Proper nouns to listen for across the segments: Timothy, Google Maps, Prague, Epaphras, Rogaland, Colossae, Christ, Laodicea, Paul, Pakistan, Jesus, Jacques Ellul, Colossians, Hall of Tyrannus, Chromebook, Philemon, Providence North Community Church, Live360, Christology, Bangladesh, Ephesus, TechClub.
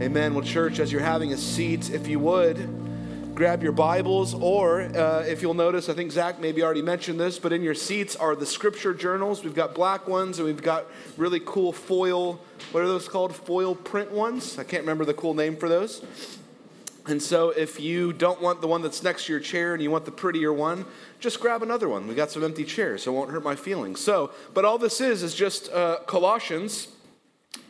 Amen. Well, church, as you're having a seat, if you would, grab your Bibles, or if you'll notice, I think Zach maybe already mentioned this, but in your seats are the scripture journals. We've got black ones, and we've got really cool foil, what are those called? Foil print ones? I can't remember the cool name for those. And so if you don't want the one that's next to your chair and you want the prettier one, just grab another one. We got some empty chairs, so it won't hurt my feelings. So, but all this is just Colossians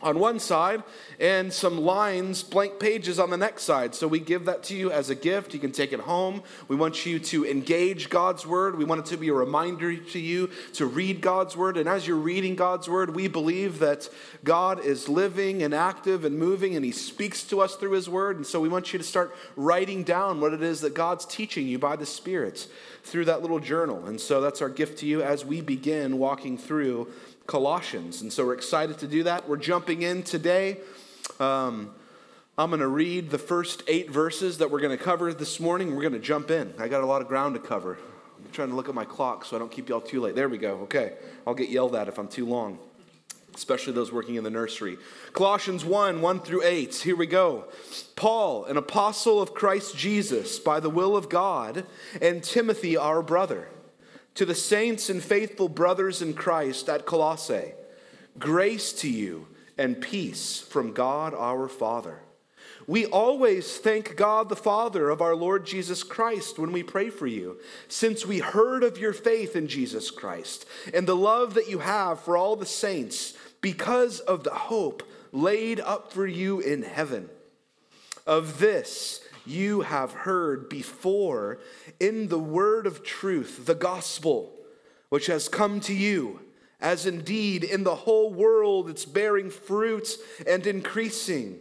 on one side, and some lines, blank pages on the next side. So we give that to you as a gift. You can take it home. We want you to engage God's word. We want it to be a reminder to you to read God's word. And as you're reading God's word, we believe that God is living and active and moving, and he speaks to us through his word. And so we want you to start writing down what it is that God's teaching you by the Spirit through that little journal. And so that's our gift to you as we begin walking through Colossians. And so we're excited to do that. We're jumping in today. I'm going to read the first 8 verses that we're going to cover this morning. We're going to jump in. I got a lot of ground to cover. I'm trying to look at my clock so I don't keep y'all too late. There we go. Okay. I'll get yelled at if I'm too long, especially those working in the nursery. Colossians 1:1 through 8. Here we go. Paul, an apostle of Christ Jesus, by the will of God, and Timothy, our brother, to the saints and faithful brothers in Christ at Colossae, grace to you and peace from God our Father. We always thank God the Father of our Lord Jesus Christ when we pray for you, since we heard of your faith in Jesus Christ and the love that you have for all the saints because of the hope laid up for you in heaven. Of this you have heard before in the word of truth, the gospel, which has come to you, as indeed in the whole world it's bearing fruit and increasing,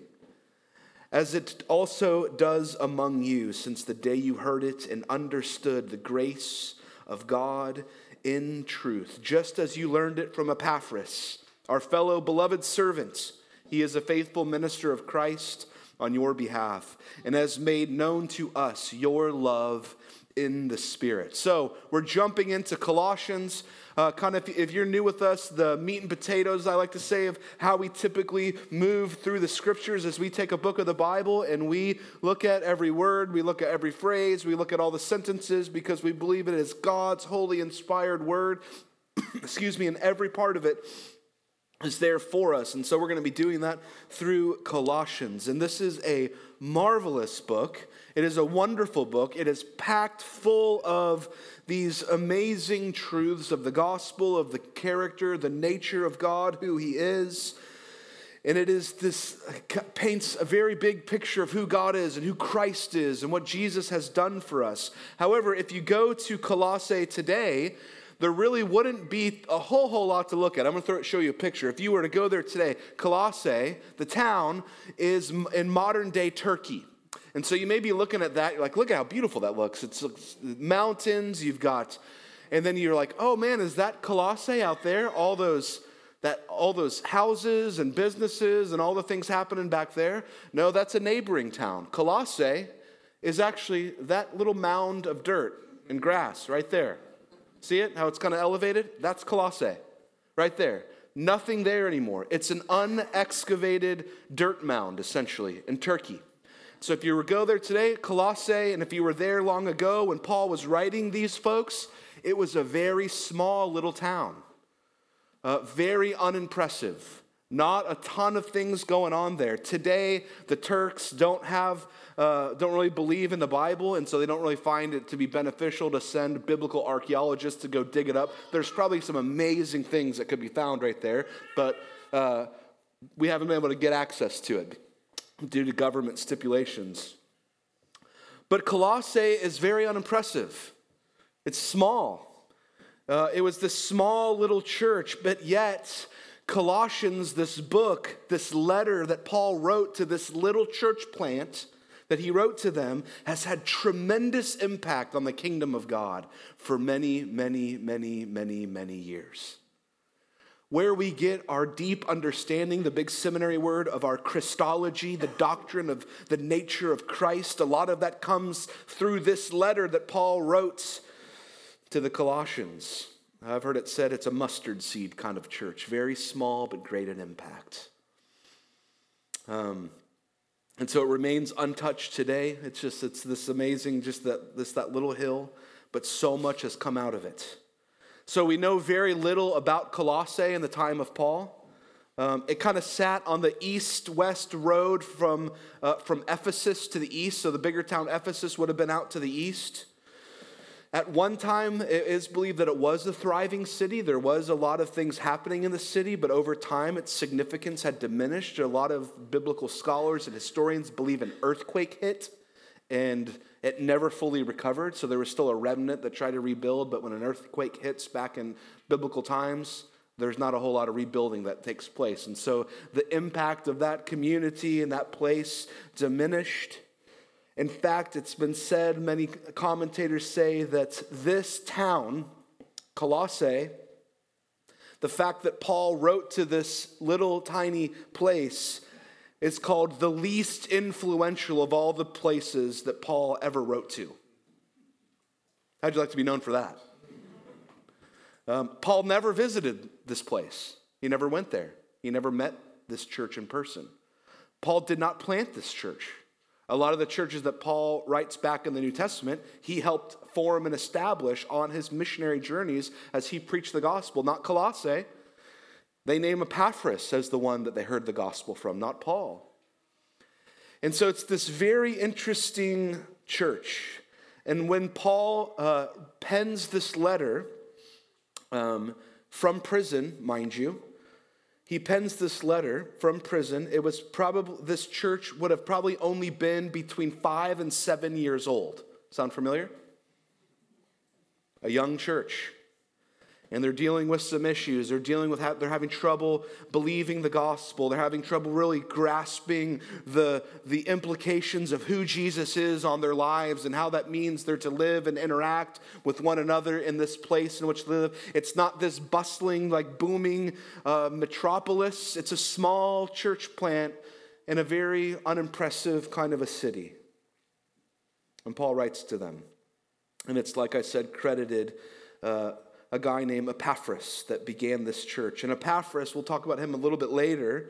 as it also does among you since the day you heard it and understood the grace of God in truth, just as you learned it from Epaphras, our fellow beloved servant. He is a faithful minister of Christ on your behalf, and has made known to us your love in the Spirit. So we're jumping into Colossians. Kind of, if you're new with us, the meat and potatoes, I like to say, of how we typically move through the scriptures as we take a book of the Bible and we look at every word, we look at every phrase, we look at all the sentences, because we believe it is God's holy inspired word, and every part of it is there for us. And so we're going to be doing that through Colossians. And this is a marvelous book. It is a wonderful book. It is packed full of these amazing truths of the gospel, of the character, the nature of God, who he is. And it is this, paints a very big picture of who God is and who Christ is and what Jesus has done for us. However, if you go to Colossae today, there really wouldn't be a whole lot to look at. I'm going to show you a picture. If you were to go there today, Colossae, the town, is in modern-day Turkey. And so you may be looking at that. You're like, look at how beautiful that looks. It's mountains you've got. And then you're like, oh, man, is that Colossae out there? All those houses and businesses and all the things happening back there? No, that's a neighboring town. Colossae is actually that little mound of dirt and grass right there. See it, how it's kind of elevated? That's Colossae, right there. Nothing there anymore. It's an unexcavated dirt mound, essentially, in Turkey. So if you were to go there today, Colossae, and if you were there long ago when Paul was writing these folks, it was a very small little town, very unimpressive. Not a ton of things going on there. Today, the Turks don't really believe in the Bible, and so they don't really find it to be beneficial to send biblical archaeologists to go dig it up. There's probably some amazing things that could be found right there, but we haven't been able to get access to it due to government stipulations. But Colossae is very unimpressive. It's small. It was this small little church, but yet Colossians, this book, this letter that Paul wrote to this little church plant that he wrote to them, has had tremendous impact on the kingdom of God for many, many, many, many, many years. Where we get our deep understanding, the big seminary word of our Christology, the doctrine of the nature of Christ, a lot of that comes through this letter that Paul wrote to the Colossians. I've heard it said it's a mustard seed kind of church. Very small, but great in impact. And so it remains untouched today. It's this amazing, that little hill, but so much has come out of it. So we know very little about Colossae in the time of Paul. It kind of sat on the east-west road from Ephesus to the east, so the bigger town Ephesus would have been out to the east. At one time, it is believed that it was a thriving city. There was a lot of things happening in the city, but over time, its significance had diminished. A lot of biblical scholars and historians believe an earthquake hit, and it never fully recovered, so there was still a remnant that tried to rebuild, but when an earthquake hits back in biblical times, there's not a whole lot of rebuilding that takes place. And so the impact of that community and that place diminished. In fact, it's been said, many commentators say that this town, Colossae, the fact that Paul wrote to this little tiny place is called the least influential of all the places that Paul ever wrote to. How'd you like to be known for that? Paul never visited this place. He never went there. He never met this church in person. Paul did not plant this church. A lot of the churches that Paul writes back in the New Testament, he helped form and establish on his missionary journeys as he preached the gospel, not Colossae. They name Epaphras as the one that they heard the gospel from, not Paul. And so it's this very interesting church. And when Paul pens this letter, from prison, mind you. He pens this letter from prison. It was probably, this church would have probably only been between 5 and 7 years old. Sound familiar? A young church. And they're dealing with some issues. They're having trouble believing the gospel. They're having trouble really grasping the implications of who Jesus is on their lives and how that means they're to live and interact with one another in this place in which they live. It's not this bustling, booming metropolis. It's a small church plant in a very unimpressive kind of a city. And Paul writes to them. And it's, like I said, credited a guy named Epaphras that began this church. And Epaphras, we'll talk about him a little bit later.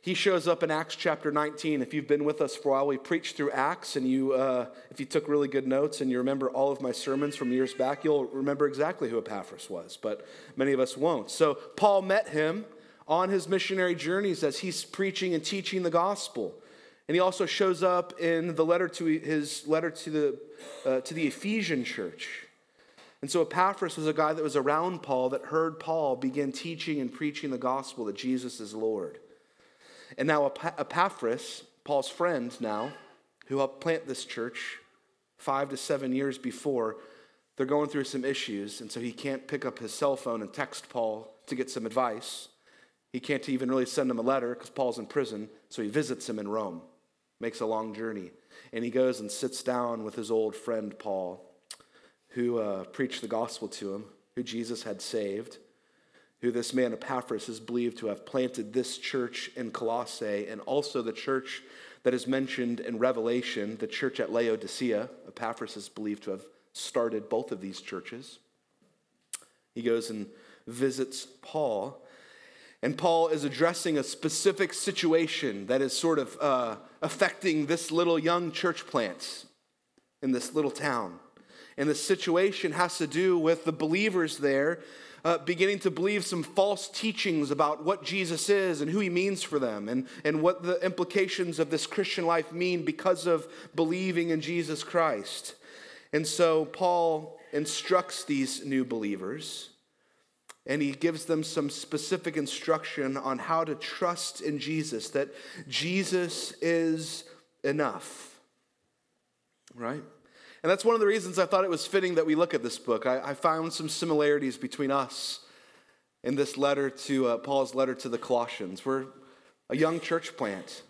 He shows up in Acts chapter 19. If you've been with us for a while, we preached through Acts, and if you took really good notes and you remember all of my sermons from years back, you'll remember exactly who Epaphras was, but many of us won't. So Paul met him on his missionary journeys as he's preaching and teaching the gospel. And he also shows up in the letter to the Ephesian church. And so Epaphras was a guy that was around Paul, that heard Paul begin teaching and preaching the gospel that Jesus is Lord. And now Epaphras, Paul's friend now, who helped plant this church 5 to 7 years before, they're going through some issues, and so he can't pick up his cell phone and text Paul to get some advice. He can't even really send him a letter because Paul's in prison, so he visits him in Rome, makes a long journey, and he goes and sits down with his old friend Paul, who preached the gospel to him, who Jesus had saved, who this man Epaphras is believed to have planted this church in Colossae, and also the church that is mentioned in Revelation, the church at Laodicea. Epaphras is believed to have started both of these churches. He goes and visits Paul, and Paul is addressing a specific situation that is sort of affecting this little young church plant in this little town. And the situation has to do with the believers there beginning to believe some false teachings about what Jesus is and who he means for them and what the implications of this Christian life mean because of believing in Jesus Christ. And so Paul instructs these new believers, and he gives them some specific instruction on how to trust in Jesus, that Jesus is enough, right? And that's one of the reasons I thought it was fitting that we look at this book. I found some similarities between us and this letter to Paul's letter to the Colossians. We're a young church plant.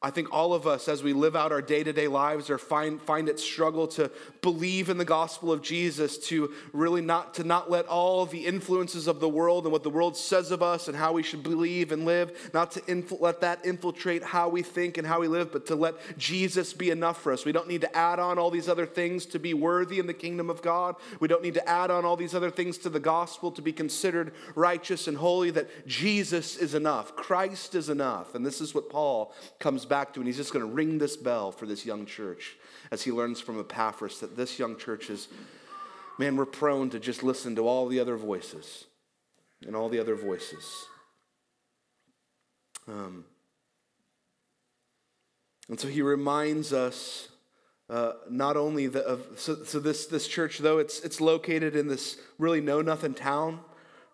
I think all of us, as we live out our day-to-day lives, or find it struggle to believe in the gospel of Jesus, to really not let all the influences of the world and what the world says of us and how we should believe and live, not to let that infiltrate how we think and how we live, but to let Jesus be enough for us. We don't need to add on all these other things to be worthy in the kingdom of God. We don't need to add on all these other things to the gospel to be considered righteous and holy, that Jesus is enough. Christ is enough. And this is what Paul comes back to, and he's just going to ring this bell for this young church as he learns from Epaphras that this young church is, man, we're prone to just listen to all the other voices and all the other voices. And so he reminds us not only this church, though it's located in this really know-nothing town,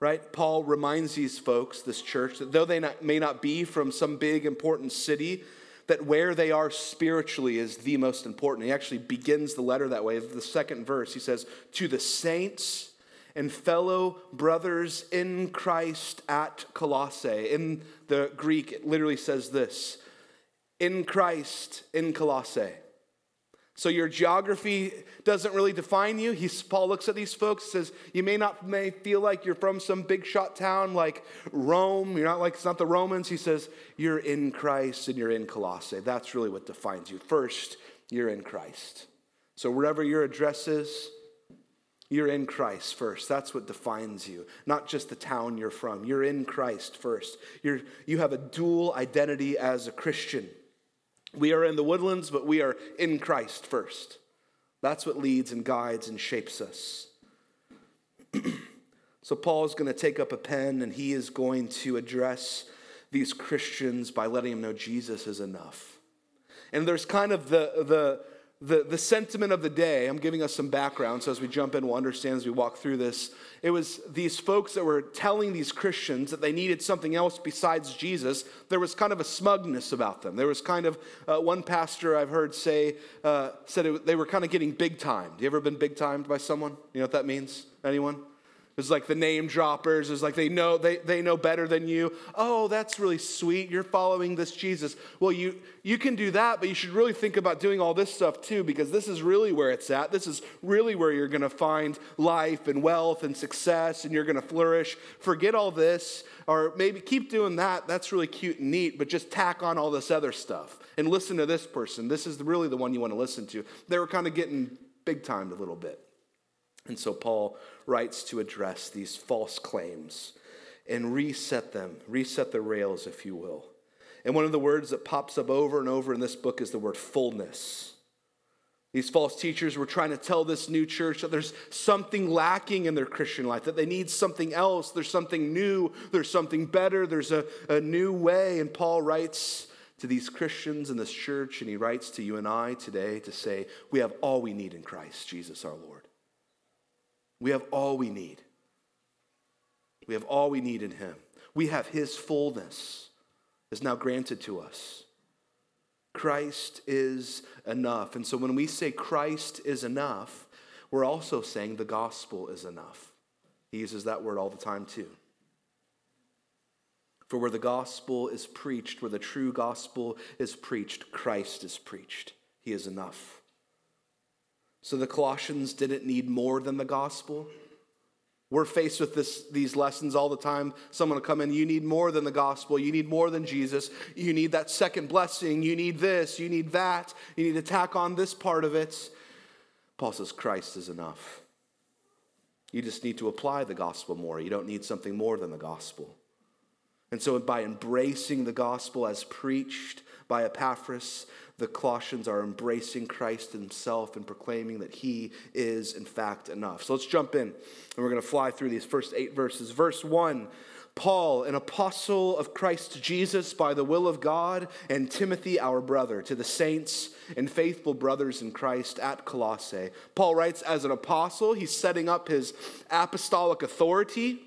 right? Paul reminds these folks, this church, that though they may not be from some big important city, that where they are spiritually is the most important. He actually begins the letter that way. The second verse, he says, "To the saints and fellow brothers in Christ at Colossae." In the Greek, it literally says this, in Christ, in Colossae. So your geography doesn't really define you. Paul looks at these folks, says, you may feel like you're from some big shot town like Rome. You're not like, it's not the Romans. He says, you're in Christ and you're in Colossae. That's really what defines you. First, you're in Christ. So wherever your address is, you're in Christ first. That's what defines you, not just the town you're from. You're in Christ first. You have a dual identity as a Christian. We are in the Woodlands, but we are in Christ first. That's what leads and guides and shapes us. So Paul is going to take up a pen, and he is going to address these Christians by letting them know Jesus is enough. And there's kind of the sentiment of the day. I'm giving us some background, so as we jump in, we'll understand as we walk through this. It was these folks that were telling these Christians that they needed something else besides Jesus. There was kind of a smugness about them. There was kind of, one pastor I've heard say, they were kind of getting big-timed. You ever been big-timed by someone? You know what that means? Anyone? It's like the name droppers. It's like they know better than you. Oh, that's really sweet. You're following this Jesus. Well, you can do that, but you should really think about doing all this stuff too, because this is really where it's at. This is really where you're going to find life and wealth and success, and you're going to flourish. Forget all this, or maybe keep doing that. That's really cute and neat, but just tack on all this other stuff and listen to this person. This is really the one you want to listen to. They were kind of getting big-timed a little bit. And so Paul writes to address these false claims and reset the rails, if you will. And one of the words that pops up over and over in this book is the word fullness. These false teachers were trying to tell this new church that there's something lacking in their Christian life, that they need something else, there's something new, there's something better, there's a new way. And Paul writes to these Christians in this church, and he writes to you and I today to say, we have all we need in Christ Jesus our Lord. We have all we need. We have all we need in him. We have his fullness is now granted to us. Christ is enough. And so when we say Christ is enough, we're also saying the gospel is enough. He uses that word all the time too. For where the gospel is preached, where the true gospel is preached, Christ is preached. He is enough. So the Colossians didn't need more than the gospel. We're faced with these lessons all the time. Someone will come in, you need more than the gospel. You need more than Jesus. You need that second blessing. You need this. You need that. You need to tack on this part of it. Paul says Christ is enough. You just need to apply the gospel more. You don't need something more than the gospel. And so by embracing the gospel as preached by Epaphras, the Colossians are embracing Christ himself and proclaiming that he is, in fact, enough. So let's jump in, and we're going to fly through these first 8 verses. Verse 1, Paul, an apostle of Christ Jesus by the will of God, and Timothy, our brother, to the saints and faithful brothers in Christ at Colossae. Paul writes as an apostle. He's setting up his apostolic authority,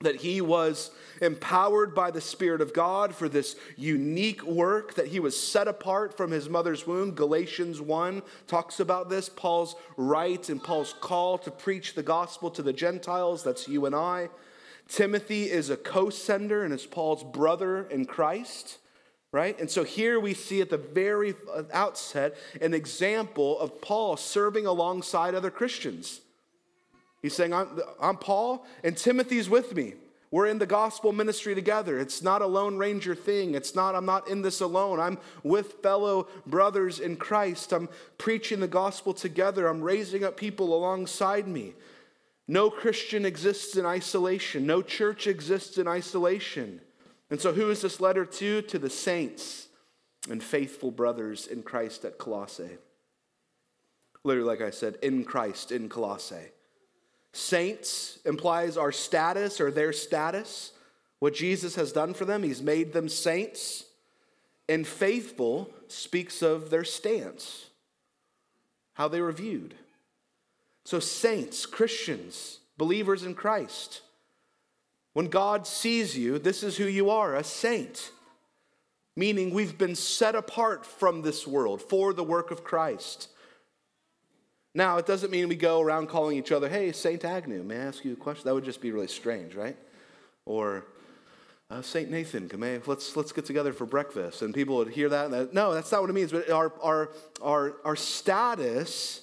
that he was empowered by the Spirit of God for this unique work, that he was set apart from his mother's womb. Galatians 1 talks about this. Paul's right and Paul's call to preach the gospel to the Gentiles. That's you and I. Timothy is a co-sender and is Paul's brother in Christ, right? And so here we see at the very outset an example of Paul serving alongside other Christians. He's saying, I'm Paul, and Timothy's with me. We're in the gospel ministry together. It's not a Lone Ranger thing. I'm not in this alone. I'm with fellow brothers in Christ. I'm preaching the gospel together. I'm raising up people alongside me. No Christian exists in isolation. No church exists in isolation. And so who is this letter to? To the saints and faithful brothers in Christ at Colossae. Literally, like I said, in Christ, in Colossae. Saints implies our status or their status. What Jesus has done for them, he's made them saints. And faithful speaks of their stance, how they were viewed. So saints, Christians, believers in Christ. When God sees you, this is who you are, a saint. Meaning we've been set apart from this world for the work of Christ. Now, it doesn't mean we go around calling each other, hey, St. Agnew, may I ask you a question? That would just be really strange, right? Or St. Nathan, let's get together for breakfast. And people would hear that. And that. No, that's not what it means. But our status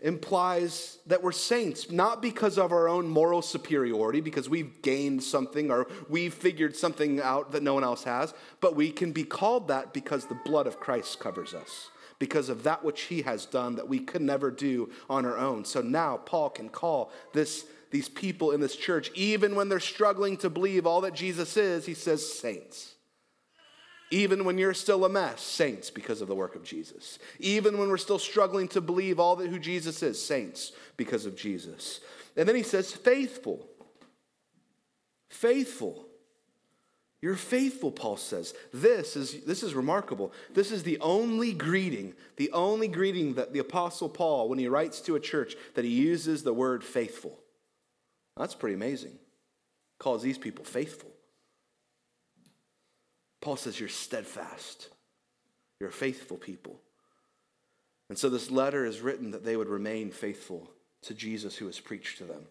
implies that we're saints, not because of our own moral superiority, because we've gained something or we've figured something out that no one else has, but we can be called that because the blood of Christ covers us, because of that which he has done that we could never do on our own. So now Paul can call these people in this church, even when they're struggling to believe all that Jesus is, he says saints. Even when you're still a mess, saints because of the work of Jesus. Even when we're still struggling to believe all that who Jesus is, saints because of Jesus. And then he says faithful. Faithful. You're faithful, Paul says. This is remarkable. This is the only greeting that the Apostle Paul, when he writes to a church, that he uses the word faithful. That's pretty amazing. He calls these people faithful. Paul says you're steadfast. You're a faithful people. And so this letter is written that they would remain faithful to Jesus who has preached to them,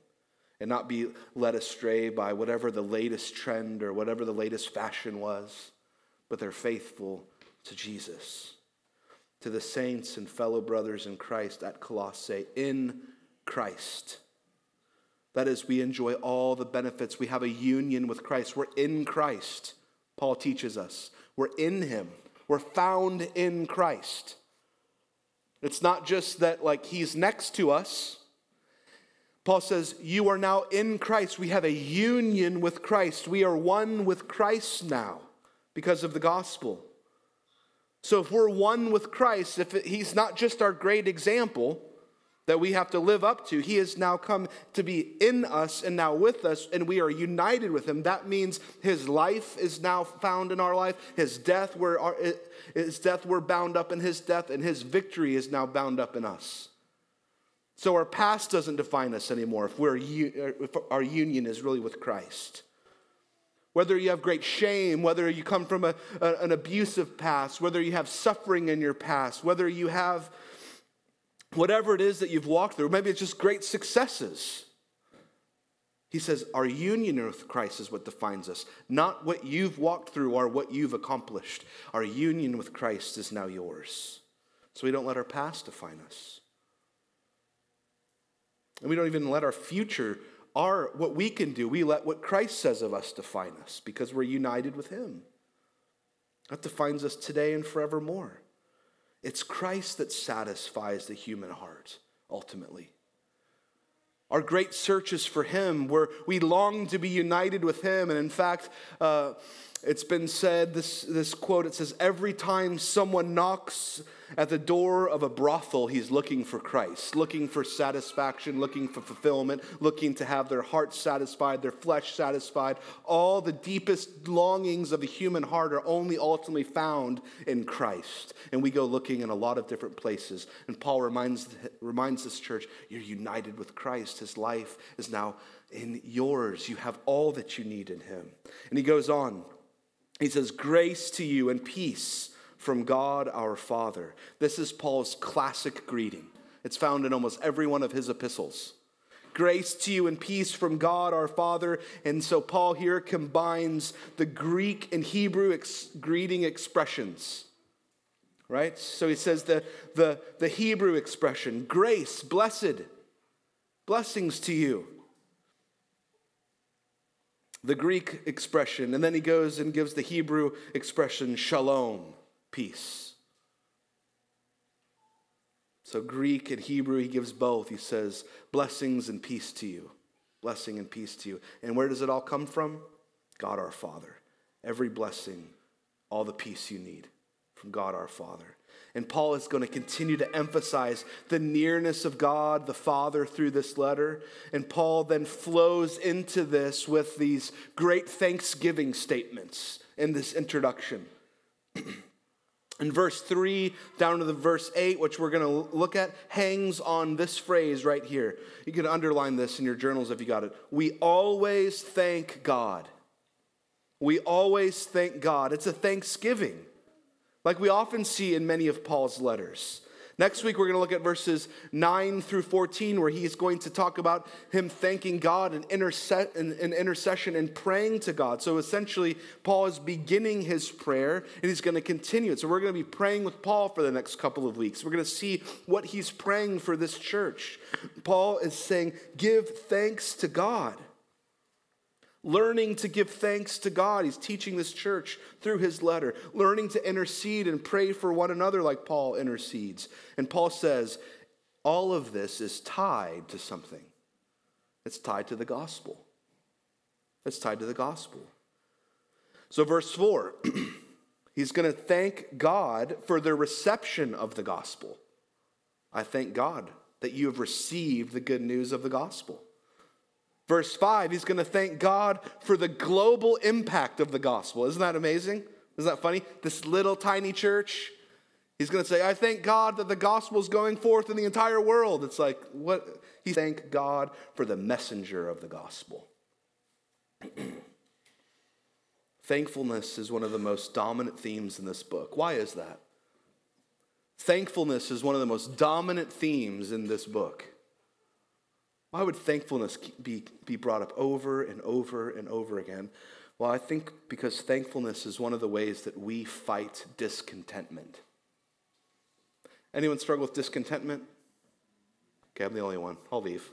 and not be led astray by whatever the latest trend or whatever the latest fashion was, but they're faithful to Jesus, to the saints and fellow brothers in Christ at Colossae, in Christ. That is, we enjoy all the benefits. We have a union with Christ. We're in Christ, Paul teaches us. We're in him. We're found in Christ. It's not just that like he's next to us. Paul says, you are now in Christ. We have a union with Christ. We are one with Christ now because of the gospel. So if we're one with Christ, if he's not just our great example that we have to live up to, he has now come to be in us and now with us, and we are united with him. That means his life is now found in our life. His death we're bound up in his death, and his victory is now bound up in us. So our past doesn't define us anymore if our union is really with Christ. Whether you have great shame, whether you come from an abusive past, whether you have suffering in your past, whether you have whatever it is that you've walked through, maybe it's just great successes. He says our union with Christ is what defines us, not what you've walked through or what you've accomplished. Our union with Christ is now yours. So we don't let our past define us. And we don't even let our future, what we can do, we let what Christ says of us define us because we're united with him. That defines us today and forevermore. It's Christ that satisfies the human heart, ultimately. Our great search is for him, where we long to be united with him. And in fact, it's been said, this quote, it says, every time someone knocks at the door of a brothel, he's looking for Christ, looking for satisfaction, looking for fulfillment, looking to have their heart satisfied, their flesh satisfied. All the deepest longings of the human heart are only ultimately found in Christ. And we go looking in a lot of different places. And Paul reminds this church, you're united with Christ. His life is now in yours. You have all that you need in him. And he goes on. He says, grace to you and peace from God our Father. This is Paul's classic greeting. It's found in almost every one of his epistles. Grace to you and peace from God our Father. And so Paul here combines the Greek and Hebrew greeting expressions. Right? So he says the Hebrew expression, grace, blessed, blessings to you. The Greek expression, and then he goes and gives the Hebrew expression, shalom, peace. So Greek and Hebrew, he gives both. He says, blessings and peace to you. Blessing and peace to you. And where does it all come from? God our Father. Every blessing, all the peace you need from God our Father. And Paul is going to continue to emphasize the nearness of God, the Father, through this letter. And Paul then flows into this with these great thanksgiving statements in this introduction. In verse 3 down to the verse 8, which we're going to look at, hangs on this phrase right here. You can underline this in your journals if you got it. We always thank God. We always thank God. It's a thanksgiving, like we often see in many of Paul's letters. Next week, we're going to look at verses 9 through 14, where he is going to talk about him thanking God and intercession and praying to God. So essentially, Paul is beginning his prayer, and he's going to continue it. So we're going to be praying with Paul for the next couple of weeks. We're going to see what he's praying for this church. Paul is saying, give thanks to God. Learning to give thanks to God. He's teaching this church through his letter. Learning to intercede and pray for one another like Paul intercedes. And Paul says, all of this is tied to something. It's tied to the gospel. It's tied to the gospel. So verse 4, he's going to thank God for their reception of the gospel. I thank God that you have received the good news of the gospel. Verse 5, he's going to thank God for the global impact of the gospel. Isn't that amazing? Isn't that funny? This little tiny church, he's going to say, I thank God that the gospel is going forth in the entire world. It's like, what? He thank God for the messenger of the gospel. Thankfulness is one of the most dominant themes in this book. Why is that? Thankfulness is one of the most dominant themes in this book. Why would thankfulness be brought up over and over and over again? Well, I think because thankfulness is one of the ways that we fight discontentment. Anyone struggle with discontentment? Okay, I'm the only one. I'll leave.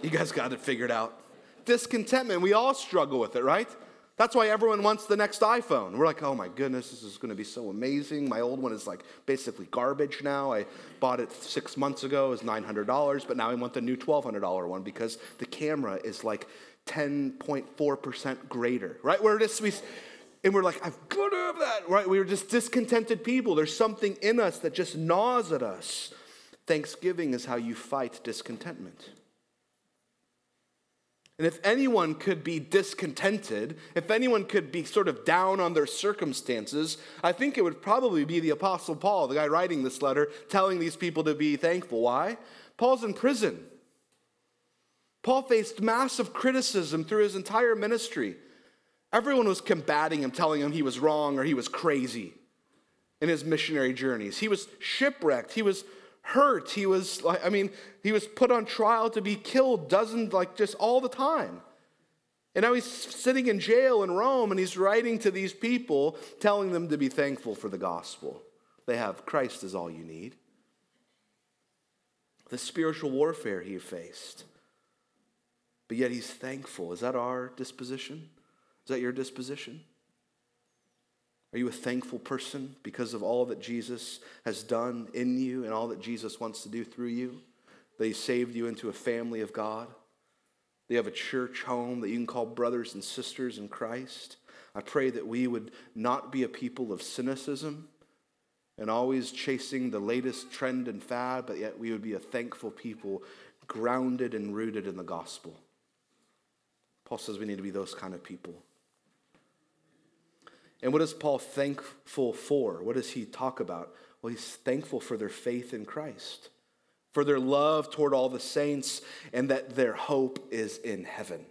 You guys got it figured out. Discontentment, we all struggle with it, right? That's why everyone wants the next iPhone. We're like, oh my goodness, this is going to be so amazing. My old one is like basically garbage now. I bought it 6 months ago. It was $900, but now I want the new $1,200 one because the camera is like 10.4% greater, right? We're like, I've got to have that, right? We were just discontented people. There's something in us that just gnaws at us. Thanksgiving is how you fight discontentment. And if anyone could be discontented, if anyone could be sort of down on their circumstances, I think it would probably be the Apostle Paul, the guy writing this letter, telling these people to be thankful. Why? Paul's in prison. Paul faced massive criticism through his entire ministry. Everyone was combating him, telling him he was wrong or he was crazy in his missionary journeys. He was shipwrecked. He was hurt. He was put on trial to be killed just all the time. And now he's sitting in jail in Rome and he's writing to these people, telling them to be thankful for the gospel. They have Christ is all you need. The spiritual warfare he faced. But yet he's thankful. Is that our disposition? Is that your disposition? Are you a thankful person because of all that Jesus has done in you and all that Jesus wants to do through you? That he saved you into a family of God? That you have a church home that you can call brothers and sisters in Christ? I pray that we would not be a people of cynicism and always chasing the latest trend and fad, but yet we would be a thankful people, grounded and rooted in the gospel. Paul says we need to be those kind of people. And what is Paul thankful for? What does he talk about? Well, he's thankful for their faith in Christ, for their love toward all the saints, and that their hope is in heaven.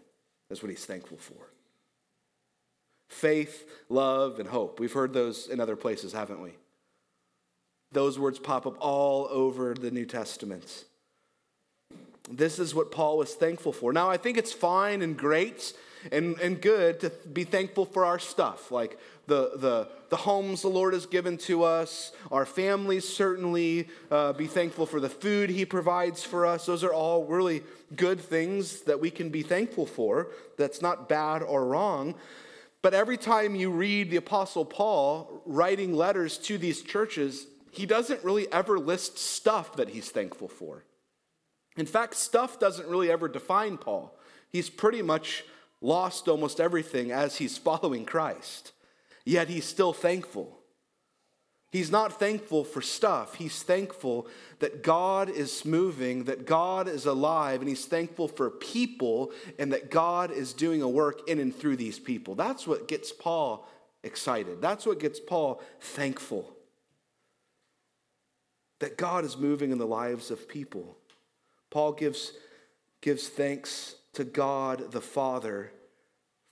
That's what he's thankful for. Faith, love, and hope. We've heard those in other places, haven't we? Those words pop up all over the New Testament. This is what Paul was thankful for. Now, I think it's fine and great and good to be thankful for our stuff, like the homes the Lord has given to us, our families certainly, be thankful for the food he provides for us. Those are all really good things that we can be thankful for. That's not bad or wrong. But every time you read the Apostle Paul writing letters to these churches, he doesn't really ever list stuff that he's thankful for. In fact, stuff doesn't really ever define Paul. He's pretty much lost almost everything as he's following Christ, yet he's still thankful. He's not thankful for stuff. He's thankful that God is moving, that God is alive, and he's thankful for people and that God is doing a work in and through these people. That's what gets Paul excited. That's what gets Paul thankful. That God is moving in the lives of people. Paul gives thanks to God the Father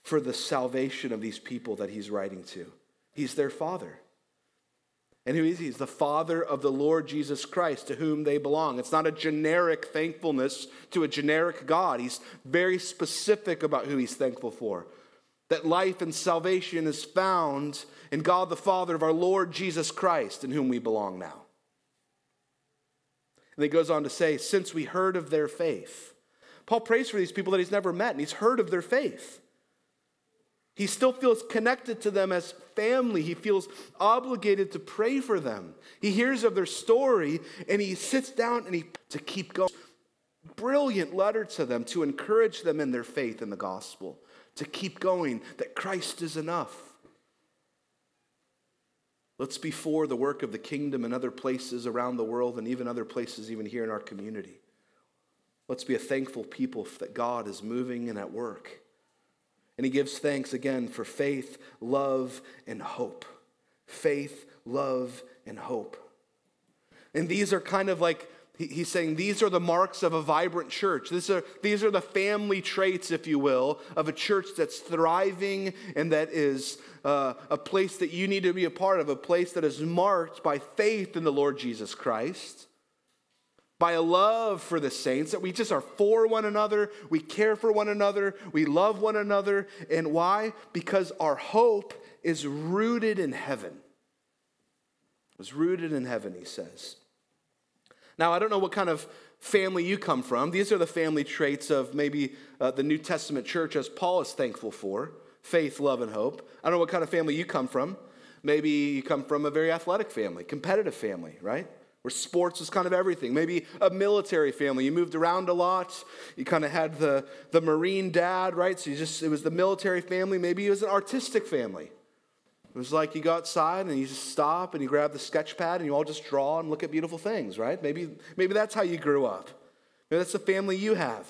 for the salvation of these people that he's writing to. He's their father. And who is he? He's the Father of the Lord Jesus Christ, to whom they belong. It's not a generic thankfulness to a generic God. He's very specific about who he's thankful for. That life and salvation is found in God the Father of our Lord Jesus Christ, in whom we belong now. And he goes on to say, since we heard of their faith. Paul prays for these people that he's never met, and he's heard of their faith. He still feels connected to them as family. He feels obligated to pray for them. He hears of their story, and he sits down and to keep going. Brilliant letter to them to encourage them in their faith in the gospel, to keep going, that Christ is enough. Let's be for the work of the kingdom in other places around the world and even other places even here in our community. Let's be a thankful people that God is moving and at work. And he gives thanks again for faith, love, and hope. Faith, love, and hope. And these are kind of like, he's saying, these are the marks of a vibrant church. These are the family traits, if you will, of a church that's thriving and that is a place that you need to be a part of, a place that is marked by faith in the Lord Jesus Christ, by a love for the saints, that we just are for one another, we care for one another, we love one another. And why? Because our hope is rooted in heaven. It's rooted in heaven, he says. Now, I don't know what kind of family you come from. These are the family traits of maybe the New Testament church as Paul is thankful for, faith, love, and hope. I don't know what kind of family you come from. Maybe you come from a very athletic family, competitive family, right? Where sports was kind of everything. Maybe a military family. You moved around a lot. You kind of had the Marine dad, right? So it was the military family. Maybe it was an artistic family. It was like you go outside and you just stop and you grab the sketch pad and you all just draw and look at beautiful things, right? Maybe that's how you grew up. Maybe that's the family you have.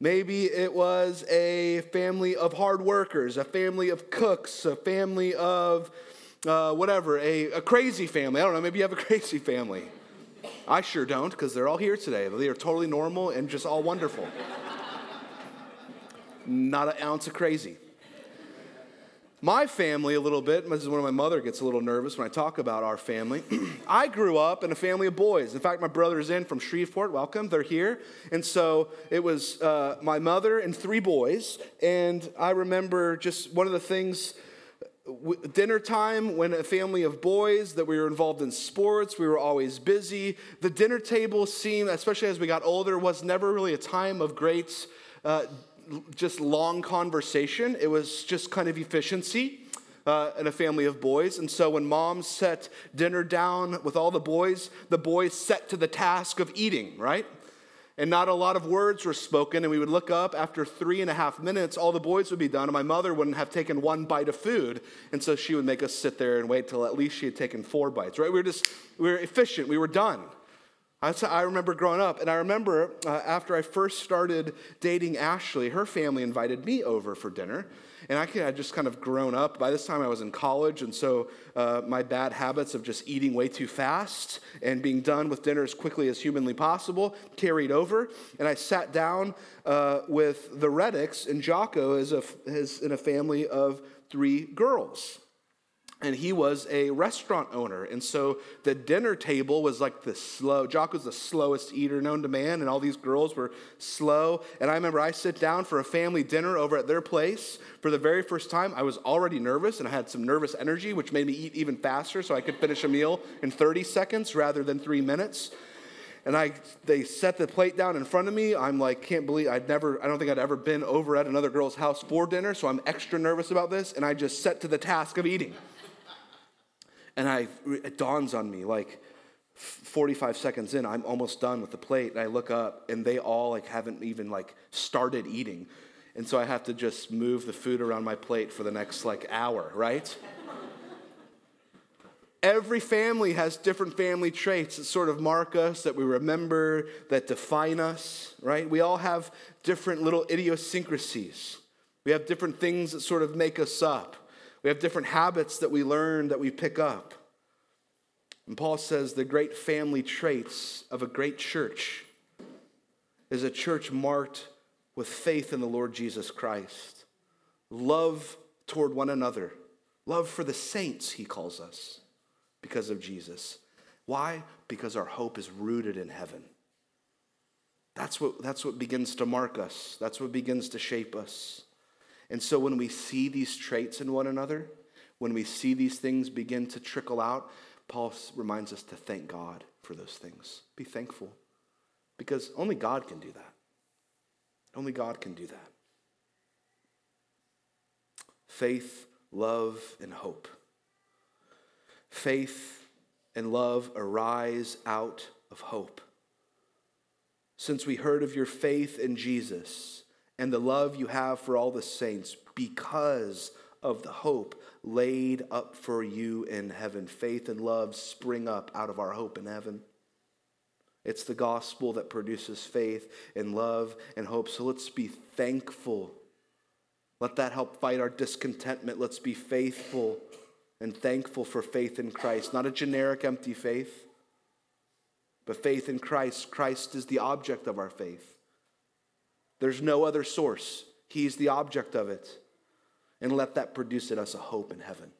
Maybe it was a family of hard workers, a family of cooks, a family of... a crazy family. I don't know, maybe you have a crazy family. I sure don't, because they're all here today. They are totally normal and just all wonderful. Not an ounce of crazy. My family a little bit, this is when my mother gets a little nervous when I talk about our family. I grew up in a family of boys. In fact, my brother's in from Shreveport. Welcome. They're here. And so it was my mother and three boys. And I remember just one of the things... Dinner time, when a family of boys that we were involved in sports, we were always busy. The dinner table seemed, especially as we got older, was never really a time of great, just long conversation. It was just kind of efficiency in a family of boys. And so when mom set dinner down with all the boys set to the task of eating, right? And not a lot of words were spoken, and we would look up after 3.5 minutes, all the boys would be done, and my mother wouldn't have taken one bite of food, and so she would make us sit there and wait till at least she had taken 4 bites, right? We were efficient, we were done. That's how I remember growing up, and I remember after I first started dating Ashley, her family invited me over for dinner, and I had just kind of grown up. By this time, I was in college, and so my bad habits of just eating way too fast and being done with dinner as quickly as humanly possible carried over, and I sat down with the Reddicks, and Jocko is in a family of 3 girls. And he was a restaurant owner. And so the dinner table was like Jock was the slowest eater known to man, and all these girls were slow. And I remember I sit down for a family dinner over at their place for the very first time. I was already nervous, and I had some nervous energy, which made me eat even faster so I could finish a meal in 30 seconds rather than 3 minutes. And they set the plate down in front of me. I'm like, can't believe, I don't think I'd ever been over at another girl's house for dinner, so I'm extra nervous about this, and I just set to the task of eating. And it dawns on me, like 45 seconds in, I'm almost done with the plate. And I look up, and they all haven't even started eating. And so I have to just move the food around my plate for the next hour, right? Every family has different family traits that sort of mark us, that we remember, that define us, right? We all have different little idiosyncrasies. We have different things that sort of make us up. We have different habits that we learn, that we pick up. And Paul says the great family traits of a great church is a church marked with faith in the Lord Jesus Christ, love toward one another, love for the saints, he calls us. Because of Jesus. Why? Because our hope is rooted in heaven. That's what begins to mark us. That's what begins to shape us. And so when we see these traits in one another, when we see these things begin to trickle out, Paul reminds us to thank God for those things. Be thankful. Because only God can do that. Only God can do that. Faith, love, and hope. Faith and love arise out of hope. Since we heard of your faith in Jesus and the love you have for all the saints because of the hope laid up for you in heaven. Faith and love spring up out of our hope in heaven. It's the gospel that produces faith and love and hope. So let's be thankful. Let that help fight our discontentment. Let's be faithful and thankful for faith in Christ. Not a generic, empty faith, but faith in Christ. Christ is the object of our faith. There's no other source. He's the object of it. And let that produce in us a hope in heaven.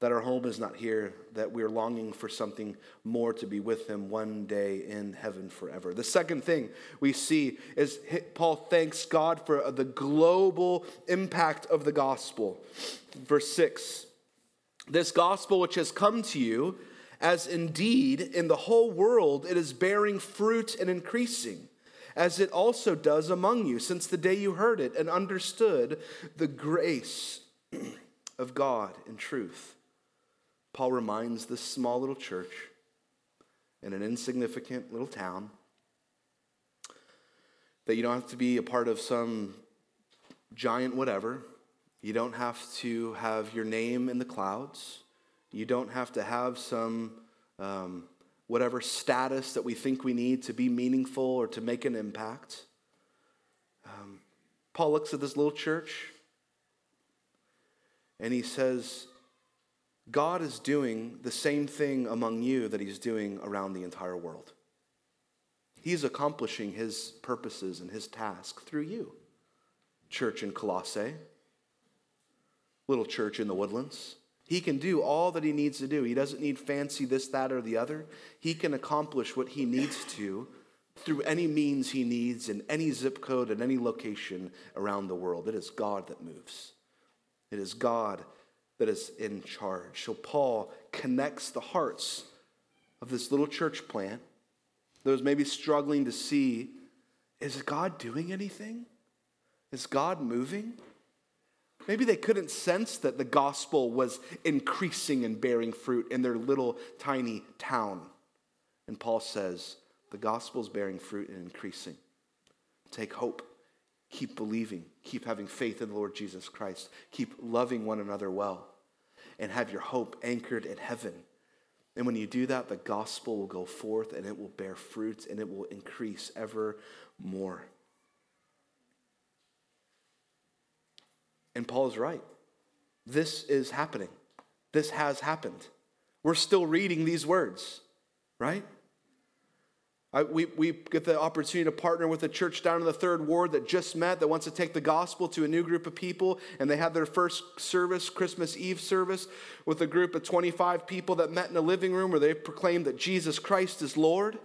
That our home is not here, that we're longing for something more to be with him one day in heaven forever. The second thing we see is Paul thanks God for the global impact of the gospel. Verse 6, this gospel which has come to you, as indeed in the whole world it is bearing fruit and increasing, as it also does among you since the day you heard it and understood the grace of God in truth. Paul reminds this small little church in an insignificant little town that you don't have to be a part of some giant whatever. You don't have to have your name in the clouds. You don't have to have some whatever status that we think we need to be meaningful or to make an impact. Paul looks at this little church and he says, God is doing the same thing among you that he's doing around the entire world. He's accomplishing his purposes and his task through you. Church in Colossae, little church in the woodlands. He can do all that he needs to do. He doesn't need fancy this, that, or the other. He can accomplish what he needs to through any means he needs in any zip code and any location around the world. It is God that moves. It is God that is in charge. So Paul connects the hearts of this little church plant, those maybe struggling to see, is God doing anything? Is God moving? Maybe they couldn't sense that the gospel was increasing and bearing fruit in their little tiny town. And Paul says, the gospel's bearing fruit and increasing. Take hope. Keep believing, keep having faith in the Lord Jesus Christ, keep loving one another well, and have your hope anchored in heaven. And when you do that, the gospel will go forth and it will bear fruit and it will increase ever more. And Paul's right. This is happening. This has happened. We're still reading these words, right? We get the opportunity to partner with a church down in the third ward that just met, that wants to take the gospel to a new group of people. And they had their first service, Christmas Eve service, with a group of 25 people that met in a living room where they proclaimed that Jesus Christ is Lord.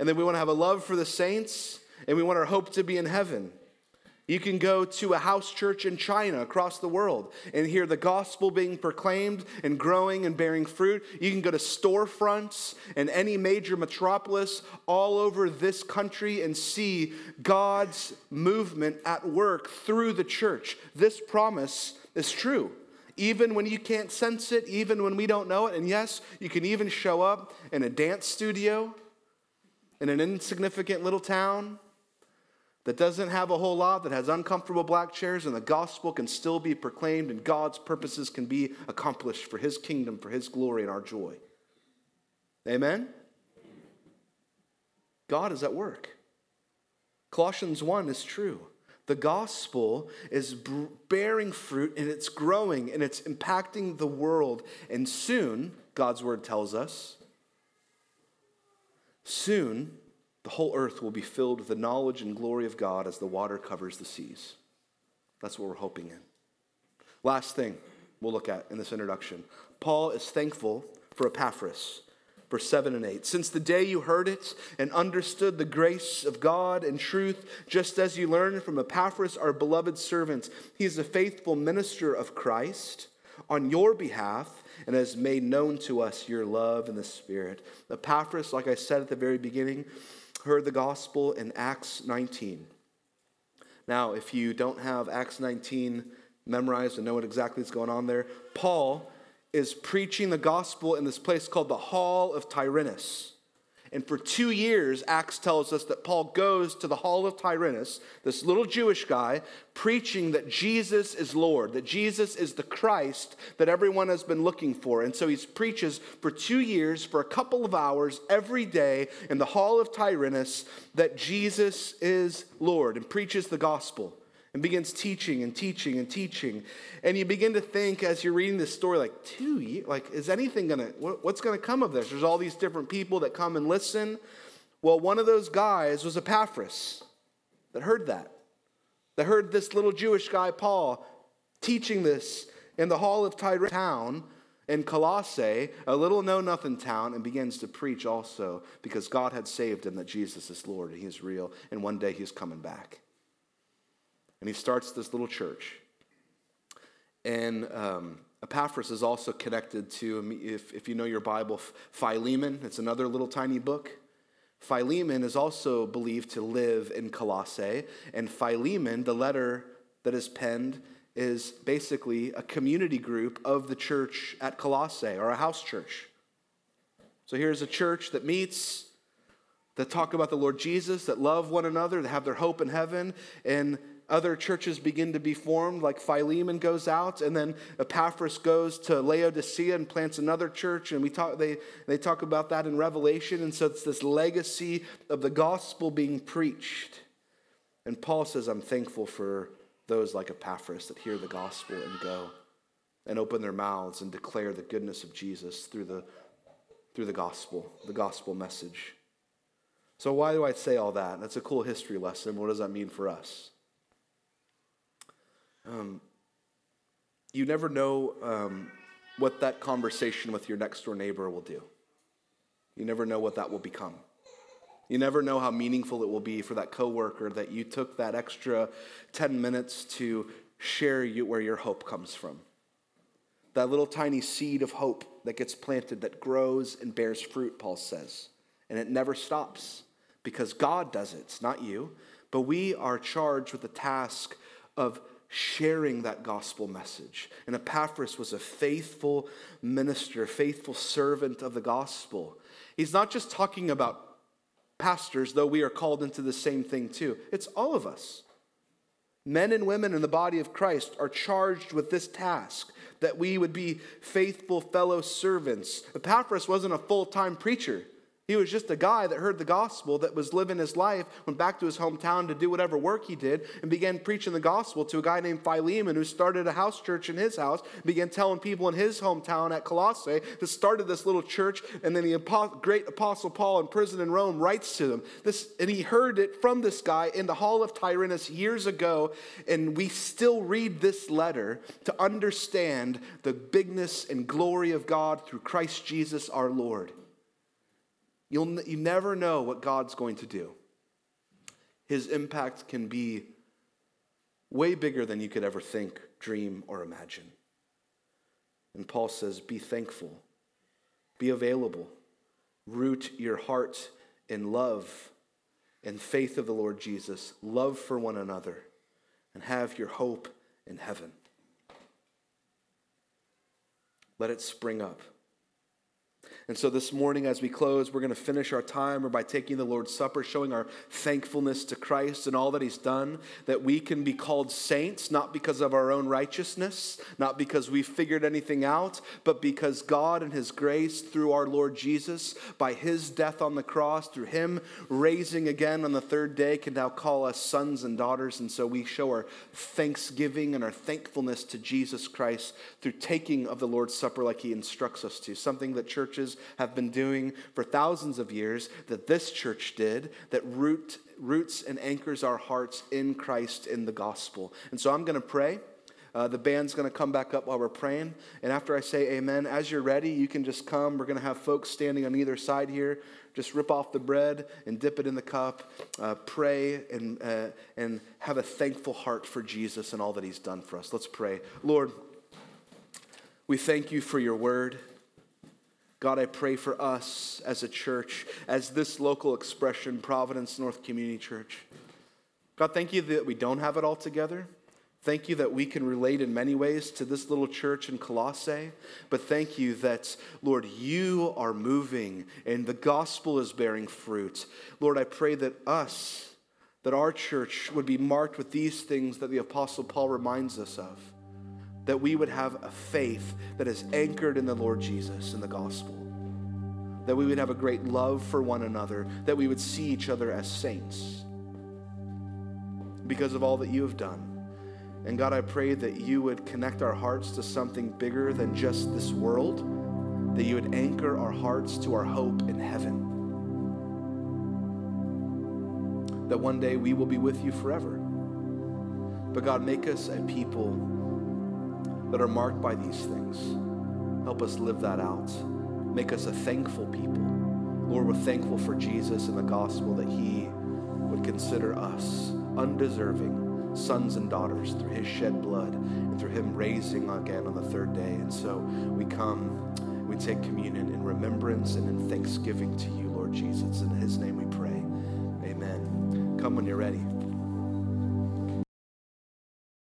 And then we want to have a love for the saints, and we want our hope to be in heaven. You can go to a house church in China across the world and hear the gospel being proclaimed and growing and bearing fruit. You can go to storefronts in any major metropolis all over this country and see God's movement at work through the church. This promise is true. Even when you can't sense it, even when we don't know it. And yes, you can even show up in a dance studio in an insignificant little town that doesn't have a whole lot, that has uncomfortable black chairs, and the gospel can still be proclaimed and God's purposes can be accomplished for his kingdom, for his glory and our joy. Amen? God is at work. Colossians 1 is true. The gospel is bearing fruit and it's growing and it's impacting the world. And soon, God's word tells us, soon the whole earth will be filled with the knowledge and glory of God as the water covers the seas. That's what we're hoping in. Last thing we'll look at in this introduction. Paul is thankful for Epaphras. Verse 7 and 8, since the day you heard it and understood the grace of God and truth, just as you learned from Epaphras, our beloved servant, he is a faithful minister of Christ on your behalf and has made known to us your love in the Spirit. Epaphras, like I said at the very beginning, heard the gospel in Acts 19. Now, if you don't have Acts 19 memorized and know what exactly is going on there, Paul is preaching the gospel in this place called the Hall of Tyrannus. And for 2 years, Acts tells us that Paul goes to the Hall of Tyrannus, this little Jewish guy, preaching that Jesus is Lord, that Jesus is the Christ that everyone has been looking for. And so he preaches for 2 years, for a couple of hours every day in the Hall of Tyrannus, that Jesus is Lord, and preaches the gospel. And begins teaching and teaching and teaching. And you begin to think as you're reading this story, like 2 years, like is anything what's gonna come of this? There's all these different people that come and listen. Well, one of those guys was Epaphras that heard this little Jewish guy, Paul, teaching this in the Hall of Tyrannus town in Colossae, a little know-nothing town, and begins to preach also because God had saved him that Jesus is Lord and he is real and one day he's coming back. And he starts this little church. And Epaphras is also connected to, if you know your Bible, Philemon. It's another little tiny book. Philemon is also believed to live in Colossae. And Philemon, the letter that is penned, is basically a community group of the church at Colossae, or a house church. So here's a church that meets, that talk about the Lord Jesus, that love one another, that have their hope in heaven, and other churches begin to be formed, like Philemon goes out, and then Epaphras goes to Laodicea and plants another church, and they talk about that in Revelation, and so it's this legacy of the gospel being preached. And Paul says, I'm thankful for those like Epaphras that hear the gospel and go and open their mouths and declare the goodness of Jesus through the gospel, the gospel message. So why do I say all that? That's a cool history lesson. What does that mean for us? You never know what that conversation with your next door neighbor will do. You never know what that will become. You never know how meaningful it will be for that coworker that you took that extra 10 minutes to share where your hope comes from. That little tiny seed of hope that gets planted, that grows and bears fruit, Paul says. And it never stops because God does it, not you. But we are charged with the task of sharing that gospel message. And Epaphras was a faithful minister, faithful servant of the gospel. He's not just talking about pastors, though we are called into the same thing too. It's all of us. Men and women in the body of Christ are charged with this task, that we would be faithful fellow servants. Epaphras wasn't a full-time preacher. He was just a guy that heard the gospel, that was living his life, went back to his hometown to do whatever work he did, and began preaching the gospel to a guy named Philemon, who started a house church in his house, began telling people in his hometown at Colossae, that started this little church, and then the great apostle Paul in prison in Rome writes to them. And he heard it from this guy in the Hall of Tyrannus years ago, and we still read this letter to understand the bigness and glory of God through Christ Jesus our Lord. You never know what God's going to do. His impact can be way bigger than you could ever think, dream, or imagine. And Paul says, be thankful. Be available. Root your heart in love and faith of the Lord Jesus, love for one another, and have your hope in heaven. Let it spring up. And so this morning as we close, we're going to finish our time by taking the Lord's Supper, showing our thankfulness to Christ and all that he's done, that we can be called saints, not because of our own righteousness, not because we figured anything out, but because God and his grace through our Lord Jesus, by his death on the cross, through him raising again on the third day, can now call us sons and daughters. And so we show our thanksgiving and our thankfulness to Jesus Christ through taking of the Lord's Supper like he instructs us to, something that churches have been doing for thousands of years, that this church did, that roots and anchors our hearts in Christ, in the gospel. And so I'm going to pray. The band's going to come back up while we're praying. And after I say amen, as you're ready, you can just come. We're going to have folks standing on either side here. Just rip off the bread and dip it in the cup. Pray and have a thankful heart for Jesus and all that he's done for us. Let's pray. Lord, we thank you for your word. God, I pray for us as a church, as this local expression, Providence North Community Church. God, thank you that we don't have it all together. Thank you that we can relate in many ways to this little church in Colossae. But thank you that, Lord, you are moving and the gospel is bearing fruit. Lord, I pray that us, that our church would be marked with these things that the Apostle Paul reminds us of, that we would have a faith that is anchored in the Lord Jesus and the gospel, that we would have a great love for one another, that we would see each other as saints because of all that you have done. And God, I pray that you would connect our hearts to something bigger than just this world, that you would anchor our hearts to our hope in heaven, that one day we will be with you forever. But God, make us a people that are marked by these things. Help us live that out. Make us a thankful people. Lord, we're thankful for Jesus and the gospel, that he would consider us undeserving sons and daughters through his shed blood and through him raising again on the third day. And so we come, we take communion in remembrance and in thanksgiving to you, Lord Jesus. In his name we pray, amen. Come when you're ready.